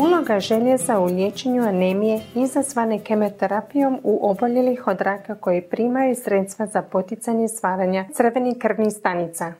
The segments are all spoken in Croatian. Uloga željeza u liječenju anemije izazvane kemoterapijom u oboljelih od raka koji primaju sredstva za poticanje stvaranja crvenih krvnih stanica.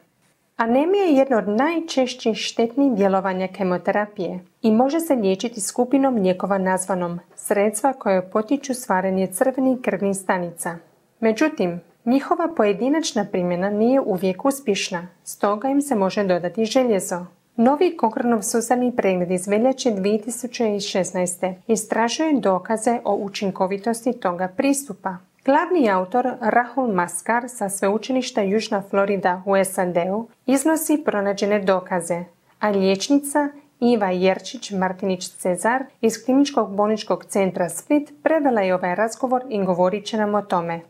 Anemija je jedno od najčešćih štetnih djelovanja kemoterapije i može se liječiti skupinom lijekova nazvanom sredstva koje potiču stvaranje crvenih krvnih stanica. Međutim, njihova pojedinačna primjena nije uvijek uspješna, stoga im se može dodati željezo. Novi Cochraneov sustavni pregled iz veljače 2016. istražuje dokaze o učinkovitosti toga pristupa. Glavni autor Rahul Mascar sa sveučilišta Južna Florida u SAD-u iznosi pronađene dokaze, a liječnica Iva Jerčić Martinić Cezar iz Kliničkog bolničkog centra Split prevela je ovaj razgovor i govorit će nam o tome.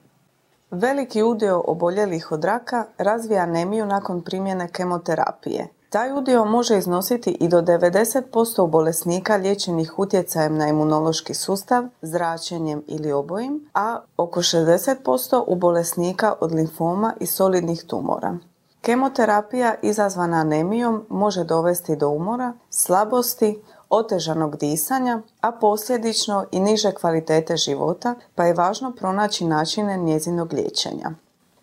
Veliki udio oboljelih od raka razvija anemiju nakon primjene kemoterapije. Taj udio može iznositi i do 90% bolesnika liječenih utjecajem na imunološki sustav, zračenjem ili obojim, a oko 60% u bolesnika od limfoma i solidnih tumora. Kemoterapija izazvana anemijom može dovesti do umora, slabosti, otežanog disanja, a posljedično i niže kvalitete života, pa je važno pronaći načine njezinog liječenja.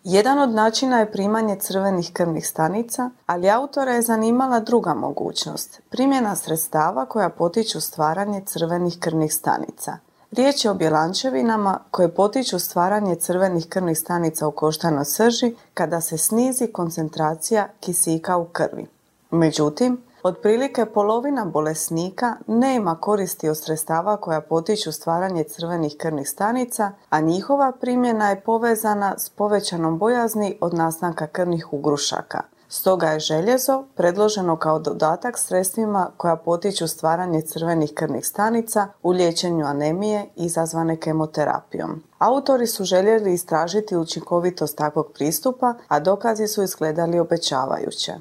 Jedan od načina je primanje crvenih krvnih stanica, ali autora je zanimala druga mogućnost, primjena sredstava koja potiču stvaranje crvenih krvnih stanica. Riječ je o bjelančevinama koje potiču stvaranje crvenih krvnih stanica u koštanoj srži kada se snizi koncentracija kisika u krvi. Međutim, otprilike polovina bolesnika nema koristi od sredstava koja potiču stvaranje crvenih krvnih stanica, a njihova primjena je povezana s povećanom bojazni od nastanka krvnih ugrušaka. Stoga je željezo predloženo kao dodatak sredstvima koja potiču stvaranje crvenih krvnih stanica u liječenju anemije izazvane kemoterapijom. Autori su željeli istražiti učinkovitost takvog pristupa, a dokazi su izgledali obećavajuće.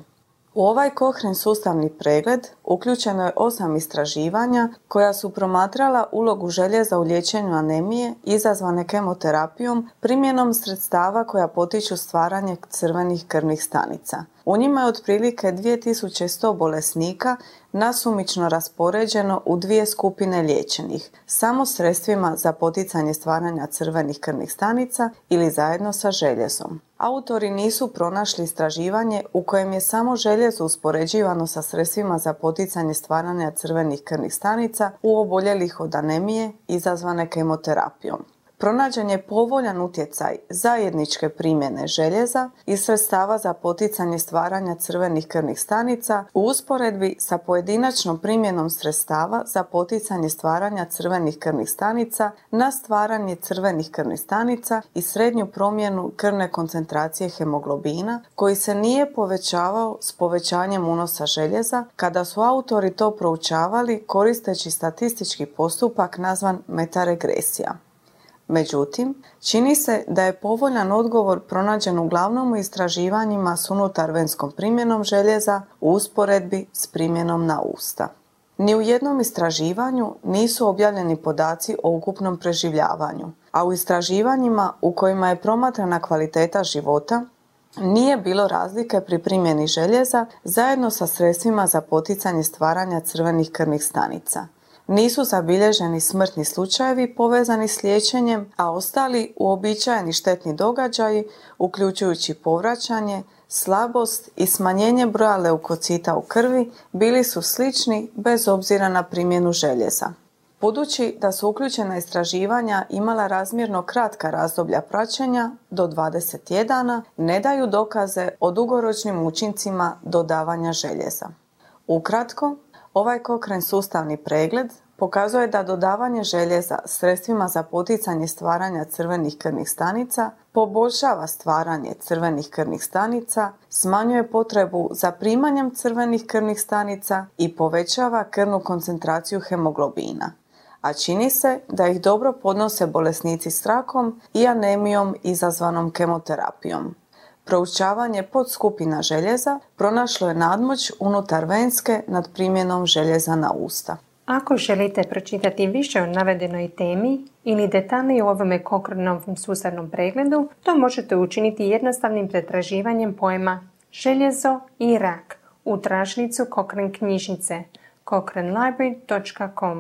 U ovaj Cochrane sustavni pregled uključeno je 8 istraživanja koja su promatrala ulogu željeza u liječenju anemije izazvane kemoterapijom primjenom sredstava koja potiču stvaranje crvenih krvnih stanica. U njima je otprilike 2100 bolesnika nasumično raspoređeno u 2 skupine liječenih, samo sredstvima za poticanje stvaranja crvenih krvnih stanica ili zajedno sa željezom. Autori nisu pronašli istraživanje u kojem je samo željezo uspoređivano sa sredstvima za poticanje stvaranja crvenih krvnih stanica u oboljelih od anemije izazvane kemoterapijom. Pronađen je povoljan utjecaj zajedničke primjene željeza i sredstava za poticanje stvaranja crvenih krvnih stanica u usporedbi sa pojedinačnom primjenom sredstava za poticanje stvaranja crvenih krvnih stanica na stvaranje crvenih krvnih stanica i srednju promjenu krvne koncentracije hemoglobina koji se nije povećavao s povećanjem unosa željeza kada su autori to proučavali koristeći statistički postupak nazvan metaregresija. Međutim, čini se da je povoljan odgovor pronađen uglavnom u istraživanjima s unutarvenskom primjenom željeza u usporedbi s primjenom na usta. Ni u jednom istraživanju nisu objavljeni podaci o ukupnom preživljavanju, a u istraživanjima u kojima je promatrana kvaliteta života nije bilo razlike pri primjeni željeza zajedno sa sredstvima za poticanje stvaranja crvenih krvnih stanica. Nisu zabilježeni smrtni slučajevi povezani s liječenjem, a ostali uobičajeni štetni događaji, uključujući povraćanje, slabost i smanjenje broja leukocita u krvi, bili su slični bez obzira na primjenu željeza. Budući da su uključena istraživanja imala razmjerno kratka razdoblja praćenja do 20 tjedana, ne daju dokaze o dugoročnim učincima dodavanja željeza. Ukratko, ovaj Cochrane sustavni pregled pokazuje da dodavanje željeza sredstvima za poticanje stvaranja crvenih krvnih stanica poboljšava stvaranje crvenih krvnih stanica, smanjuje potrebu za primanjem crvenih krvnih stanica i povećava krvnu koncentraciju hemoglobina, a čini se da ih dobro podnose bolesnici s rakom i anemijom izazvanom kemoterapijom. Proučavanje podskupina željeza pronašlo je nadmoć unutar venske nad primjenom željeza na usta. Ako želite pročitati više o navedenoj temi ili detaljnije o ovome Cochraneovom sustavnom pregledu, to možete učiniti jednostavnim pretraživanjem pojma željezo i rak u tražnicu Cochrane knjižnice. cochranelibrary.com.